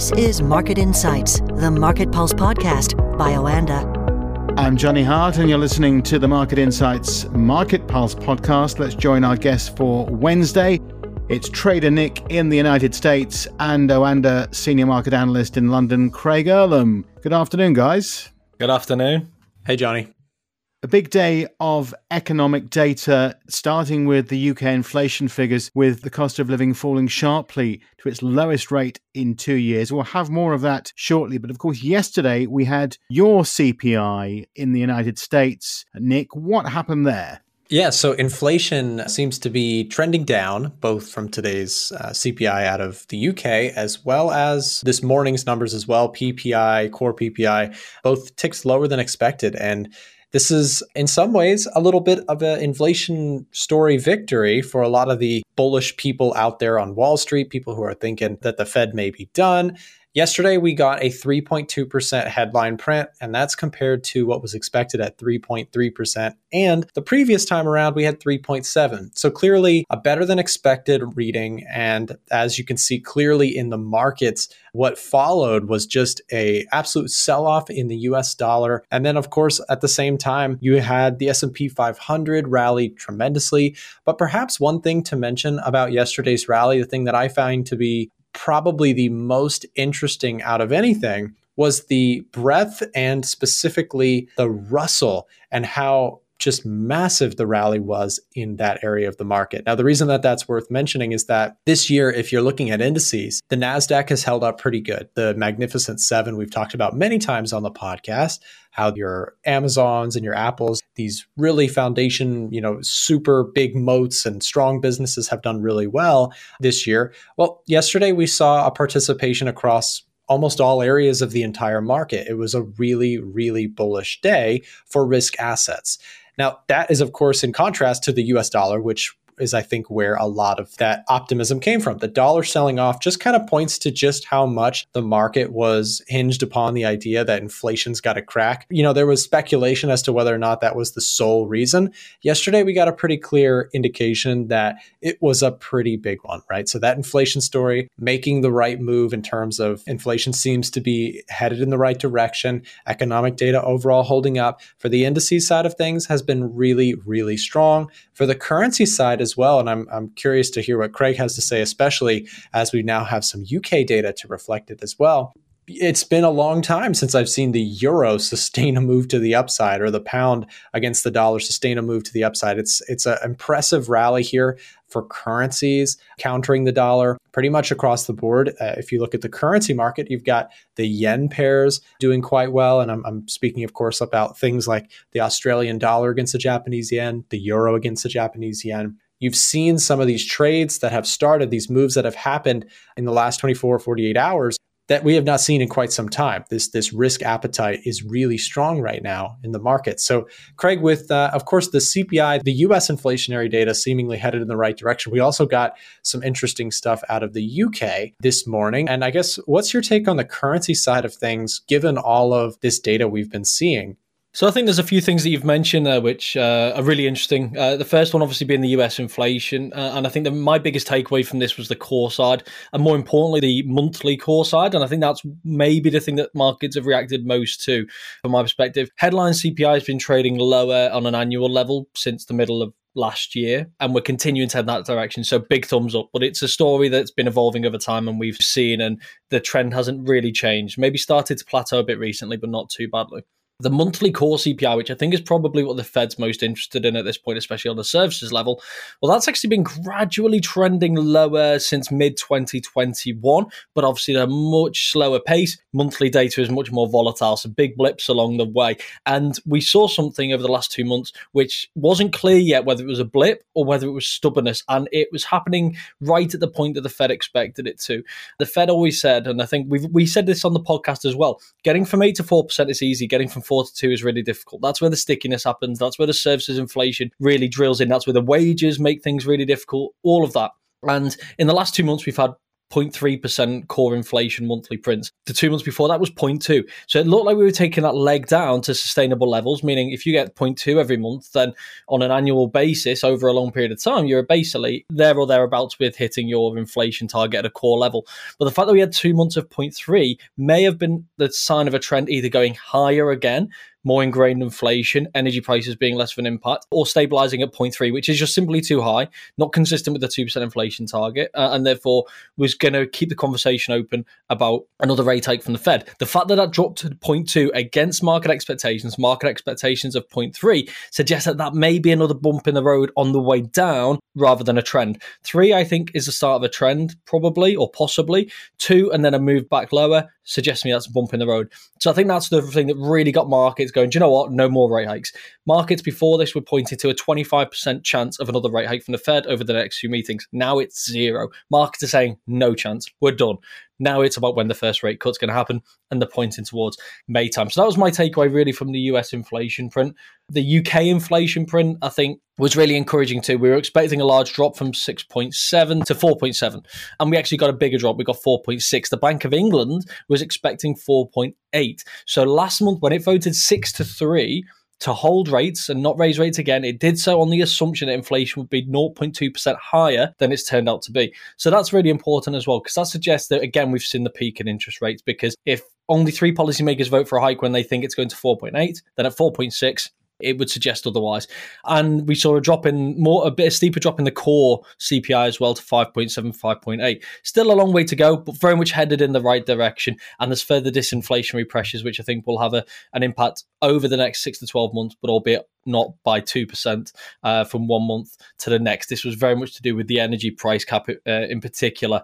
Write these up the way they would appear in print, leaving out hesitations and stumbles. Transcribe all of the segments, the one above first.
This is Market Insights, the Market Pulse podcast by OANDA. I'm Johnny Hart and you're listening to the Market Insights Market Pulse podcast. Let's join our guests for Wednesday. It's trader Nick in the United States and OANDA senior market analyst in London, Craig Earlham. Good afternoon, guys. Good afternoon. Hey, Johnny. A big day of economic data, starting with the UK inflation figures, with the cost of living falling sharply to its lowest rate in 2 years. We'll have more of that shortly. But of course, yesterday we had your CPI in the United States. Nick, what happened there? Yeah, so inflation seems to be trending down, both from today's CPI out of the UK, as well as this morning's numbers as well, PPI, core PPI, both ticks lower than expected. And this is, in some ways, a little bit of an inflation story victory for a lot of the bullish people out there on Wall Street, people who are thinking that the Fed may be done. Yesterday, we got a 3.2% headline print, and that's compared to what was expected at 3.3%. And the previous time around, we had 3.7%. So clearly a better than expected reading. And as you can see clearly in the markets, what followed was just an absolute sell-off in the US dollar. And then, of course, at the same time, you had the S&P 500 rally tremendously. But perhaps one thing to mention about yesterday's rally, the thing that I find to be probably the most interesting out of anything, was the breadth and specifically the Russell and how just massive the rally was in that area of the market. Now, the reason that that's worth mentioning is that this year, if you're looking at indices, the NASDAQ has held up pretty good. The Magnificent Seven we've talked about many times on the podcast, how your Amazons and your Apples, these really foundation, super big moats and strong businesses have done really well this year. Well, yesterday we saw a participation across almost all areas of the entire market. It was a really, really bullish day for risk assets. Now, that is, of course, in contrast to the US dollar, which is, I think, where a lot of that optimism came from. The dollar selling off just kind of points to just how much the market was hinged upon the idea that inflation's got a crack. There was speculation as to whether or not that was the sole reason. Yesterday, we got a pretty clear indication that it was a pretty big one, right? So that inflation story, making the right move in terms of inflation, seems to be headed in the right direction. Economic data overall holding up. For the indices side of things has been really, really strong. For the currency side as well, and I'm curious to hear what Craig has to say, especially as we now have some UK data to reflect it as well. It's been a long time since I've seen the Euro sustain a move to the upside, or the pound against the dollar sustain a move to the upside. It's an impressive rally here for currencies, countering the dollar pretty much across the board. If you look at the currency market, you've got the yen pairs doing quite well. And I'm speaking, of course, about things like the Australian dollar against the Japanese yen, the Euro against the Japanese yen. You've seen some of these trades that have started, these moves that have happened in the last 24 or 48 hours that we have not seen in quite some time. This risk appetite is really strong right now in the market. So, Craig, with, of course, the CPI, the U.S. inflationary data seemingly headed in the right direction, we also got some interesting stuff out of the U.K. this morning. And I guess, what's your take on the currency side of things, given all of this data we've been seeing? So I think there's a few things that you've mentioned there which are really interesting. The first one obviously being the US inflation. And I think that my biggest takeaway from this was the core side, and more importantly, the monthly core side. And I think that's maybe the thing that markets have reacted most to from my perspective. Headline CPI has been trading lower on an annual level since the middle of last year, and we're continuing to head that direction. So big thumbs up, but it's a story that's been evolving over time and we've seen, and the trend hasn't really changed. Maybe started to plateau a bit recently, but not too badly. The monthly core CPI, which I think is probably what the Fed's most interested in at this point, especially on the services level, well, that's actually been gradually trending lower since mid-2021, but obviously at a much slower pace. Monthly data is much more volatile, so big blips along the way. And we saw something over the last 2 months which wasn't clear yet whether it was a blip or whether it was stubbornness, and it was happening right at the point that the Fed expected it to. The Fed always said, and I think we said this on the podcast as well, getting from 8 to 4% is easy, getting from 4 to 2 is really difficult. That's where the stickiness happens. That's where the services inflation really drills in. That's where the wages make things really difficult, all of that. And in the last 2 months, we've had 0.3% core inflation monthly prints. The 2 months before that was 0.2. So it looked like we were taking that leg down to sustainable levels, meaning if you get 0.2 every month, then on an annual basis over a long period of time, you're basically there or thereabouts with hitting your inflation target at a core level. But the fact that we had 2 months of 0.3 may have been the sign of a trend either going higher again, more ingrained inflation, energy prices being less of an impact, or stabilizing at 0.3, which is just simply too high, not consistent with the 2% inflation target, and therefore was going to keep the conversation open about another rate hike from the Fed. The fact that that dropped to 0.2 against market expectations of 0.3, suggests that that may be another bump in the road on the way down rather than a trend. 3, I think, is the start of a trend, probably, or possibly. 2, and then a move back lower, suggests to me that's a bump in the road. So I think that's the thing that really got markets going, do you know what? No more rate hikes. Markets before this were pointing to a 25% chance of another rate hike from the Fed over the next few meetings. Now it's 0. Markets are saying no chance. We're done. Now it's about when the first rate cut's going to happen, and they're pointing towards May time. So that was my takeaway really from the US inflation print. The UK inflation print, I think, was really encouraging too. We were expecting a large drop from 6.7 to 4.7, and we actually got a bigger drop. We got 4.6. The Bank of England was expecting 4.8. So last month when it voted 6-3, to hold rates and not raise rates again, it did so on the assumption that inflation would be 0.2% higher than it's turned out to be. So that's really important as well, because that suggests that, again, we've seen the peak in interest rates, because if only 3 policymakers vote for a hike when they think it's going to 4.8, then at 4.6, it would suggest otherwise. And we saw a drop in a steeper drop in the core CPI as well to 5.7, 5.8. Still a long way to go, but very much headed in the right direction. And there's further disinflationary pressures, which I think will have an impact over the next 6 to 12 months, but albeit not by 2% from one month to the next. This was very much to do with the energy price cap in particular,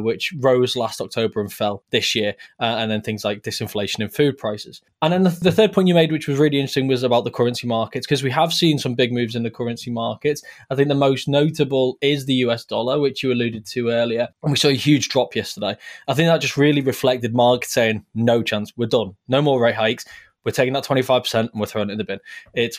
which rose last October and fell this year, and then things like disinflation in food prices. And then the third point you made, which was really interesting, was about the currency markets, because we have seen some big moves in the currency markets. I think the most notable is the US dollar, which you alluded to earlier, and we saw a huge drop yesterday. I think that just really reflected market saying, no chance, we're done, no more rate hikes. We're taking that 25% and we're throwing it in the bin.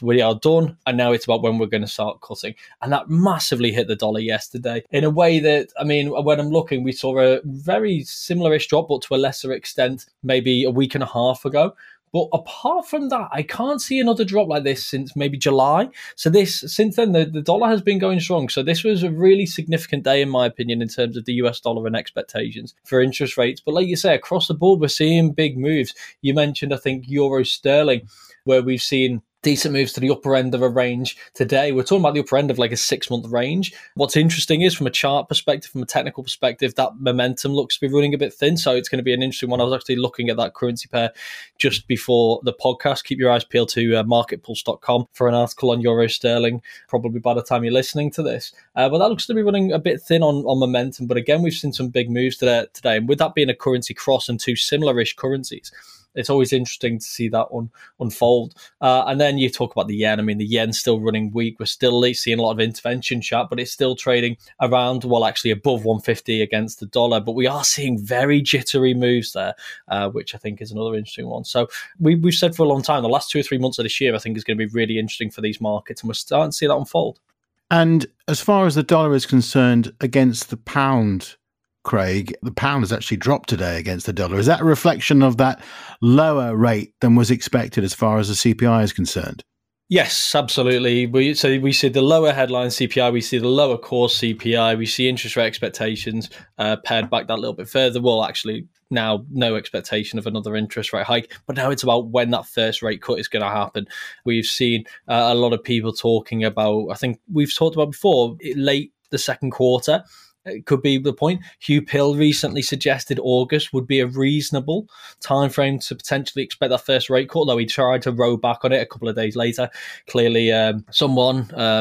We are done, and now it's about when we're going to start cutting. And that massively hit the dollar yesterday in a way that, I mean, when I'm looking, we saw a very similar-ish drop, but to a lesser extent, maybe a week and a half ago. But apart from that, I can't see another drop like this since maybe July. So since then, the dollar has been going strong. So this was a really significant day, in my opinion, in terms of the US dollar and expectations for interest rates. But like you say, across the board, we're seeing big moves. You mentioned, I think, Euro sterling, where we've seen decent moves to the upper end of a range today. We're talking about the upper end of like a 6-month range. What's interesting is from a chart perspective, from a technical perspective, that momentum looks to be running a bit thin. So it's going to be an interesting one. I was actually looking at that currency pair just before the podcast. Keep your eyes peeled to marketpulse.com for an article on Euro sterling, probably by the time you're listening to this. But that looks to be running a bit thin on momentum. But again, we've seen some big moves today. And with that being a currency cross and 2 similar-ish currencies, it's always interesting to see that one unfold. And then you talk about the yen. I mean, the yen's still running weak. We're still seeing a lot of intervention chat, but it's still trading around, well, actually above 150 against the dollar. But we are seeing very jittery moves there, which I think is another interesting one. So we've said for a long time, the last 2 or 3 months of this year, I think is going to be really interesting for these markets. And we're starting to see that unfold. And as far as the dollar is concerned against the pound, Craig, the pound has actually dropped today against the dollar. Is that a reflection of that lower rate than was expected as far as the CPI is concerned? Yes, absolutely. We see the lower headline CPI, we see the lower core CPI, we see interest rate expectations pared back that little bit further. Well, actually, now no expectation of another interest rate hike, but now it's about when that first rate cut is going to happen. We've seen a lot of people talking about, I think we've talked about before, late the second quarter. It could be the point. Hugh Pill recently suggested August would be a reasonable timeframe to potentially expect that first rate cut, though he tried to row back on it a couple of days later. Clearly,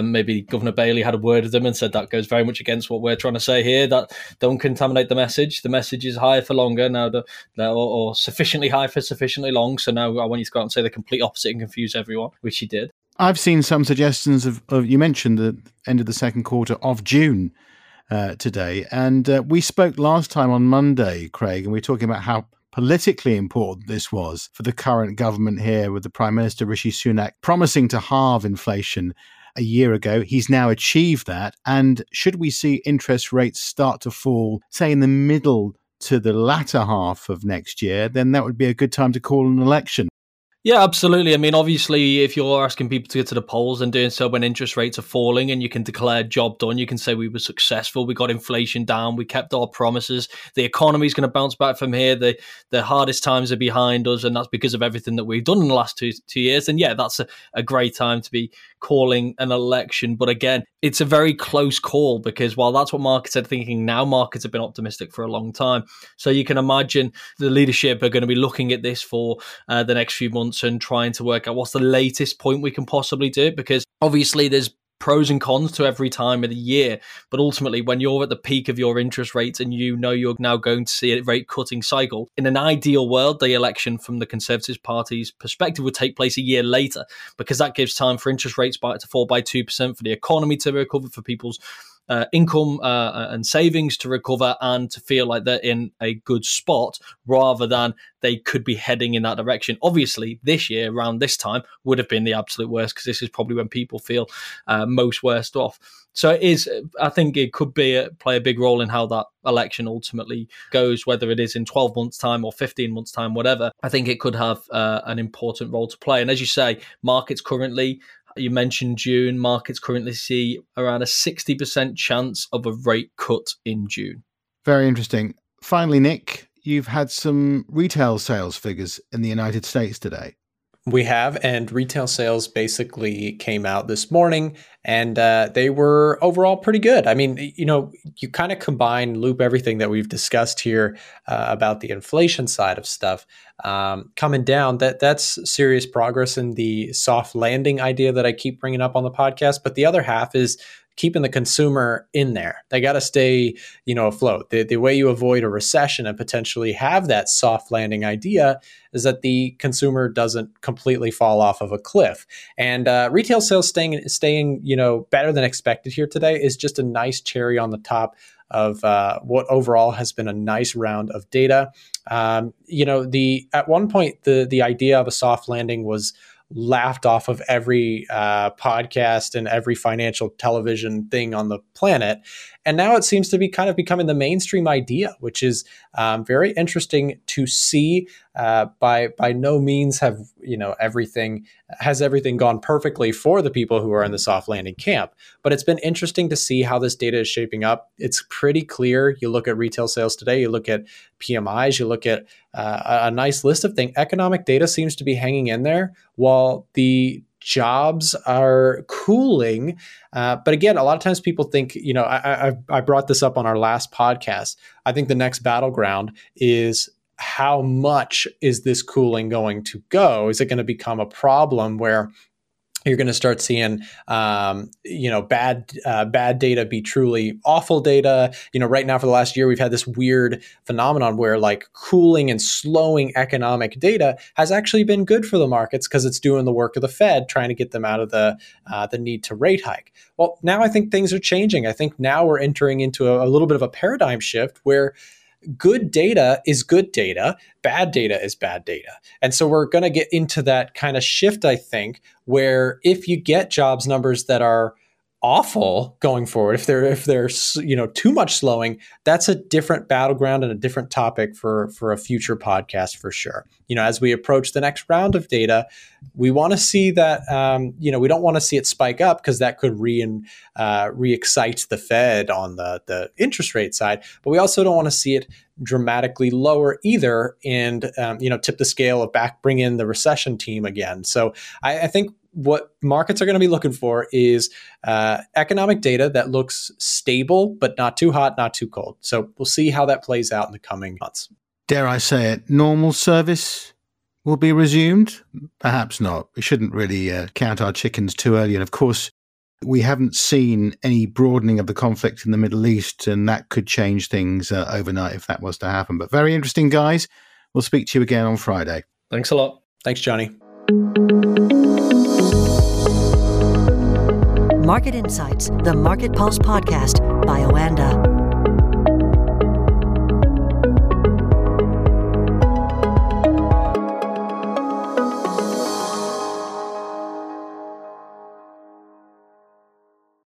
maybe Governor Bailey had a word with them and said that goes very much against what we're trying to say here, that don't contaminate the message. The message is higher for longer now, or sufficiently high for sufficiently long. So now I want you to go out and say the complete opposite and confuse everyone, which he did. I've seen some suggestions of you mentioned the end of the second quarter of June. Today. And we spoke last time on Monday, Craig, and we were talking about how politically important this was for the current government here, with the Prime Minister Rishi Sunak promising to halve inflation a year ago. He's now achieved that. And should we see interest rates start to fall, say in the middle to the latter half of next year, then that would be a good time to call an election. Yeah, absolutely. I mean, obviously, if you're asking people to get to the polls and doing so when interest rates are falling and you can declare job done, you can say we were successful, we got inflation down, we kept our promises, the economy's going to bounce back from here, the hardest times are behind us, and that's because of everything that we've done in the last two years. And yeah, that's a great time to be calling an election. But again, it's a very close call because while that's what markets are thinking now, markets have been optimistic for a long time. So you can imagine the leadership are going to be looking at this for the next few months and trying to work out what's the latest point we can possibly do, because obviously there's pros and cons to every time of the year. But ultimately, when you're at the peak of your interest rates and you know you're now going to see a rate cutting cycle, in an ideal world, the election from the Conservative Party's perspective would take place a year later, because that gives time for interest rates to fall by 2%, for the economy to recover, for people's income and savings to recover, and to feel like they're in a good spot rather than they could be heading in that direction. Obviously, this year around this time would have been the absolute worst, because this is probably when people feel most worst off. So it is. I think it could be play a big role in how that election ultimately goes, whether it is in 12 months' time or 15 months' time, whatever. I think it could have an important role to play. And as you say, markets currently, you mentioned June, markets currently see around a 60% chance of a rate cut in June. Very interesting. Finally, Nick, you've had some retail sales figures in the United States today. We have, and retail sales basically came out this morning, and they were overall pretty good. I mean, you know, you kind of loop everything that we've discussed here about the inflation side of stuff coming down. That's serious progress in the soft landing idea that I keep bringing up on the podcast. But the other half is keeping the consumer in there. They got to stay, you know, afloat. The way you avoid a recession and potentially have that soft landing idea is that the consumer doesn't completely fall off of a cliff. And retail sales staying, you know, better than expected here today is just a nice cherry on the top of what overall has been a nice round of data. You know, at one point the idea of a soft landing was laughed off of every podcast and every financial television thing on the planet. And now it seems to be kind of becoming the mainstream idea, which is very interesting to see. By no means have, you know, everything gone perfectly for the people who are in the soft landing camp, but it's been interesting to see how this data is shaping up. It's pretty clear. You look at retail sales today, you look at PMIs, you look at a nice list of things. Economic data seems to be hanging in there while the jobs are cooling. But again, a lot of times people think, you know, I brought this up on our last podcast. I think the next battleground is, how much is this cooling going to go? Is it going to become a problem where you're going to start seeing, you know, bad data be truly awful data? You know, right now for the last year, we've had this weird phenomenon where like cooling and slowing economic data has actually been good for the markets because it's doing the work of the Fed, trying to get them out of the need to rate hike. Well, now I think things are changing. I think now we're entering into a little bit of a paradigm shift where good data is good data, bad data is bad data. And so we're going to get into that kind of shift, I think, where if you get jobs numbers that are awful going forward, if there's, you know, too much slowing, that's a different battleground and a different topic for a future podcast for sure. You know, as we approach the next round of data, we want to see that, you know, we don't want to see it spike up because that could re-excite the Fed on the interest rate side, but we also don't want to see it dramatically lower either and, you know, tip the scale bring in the recession team again. So I think what markets are going to be looking for is economic data that looks stable, but not too hot, not too cold. So we'll see how that plays out in the coming months. Dare I say it, normal service will be resumed? Perhaps not. We shouldn't really count our chickens too early. And of course, we haven't seen any broadening of the conflict in the Middle East, and that could change things overnight if that was to happen. But very interesting, guys. We'll speak to you again on Friday. Thanks a lot. Thanks, Johnny. Market Insights, the Market Pulse podcast by OANDA.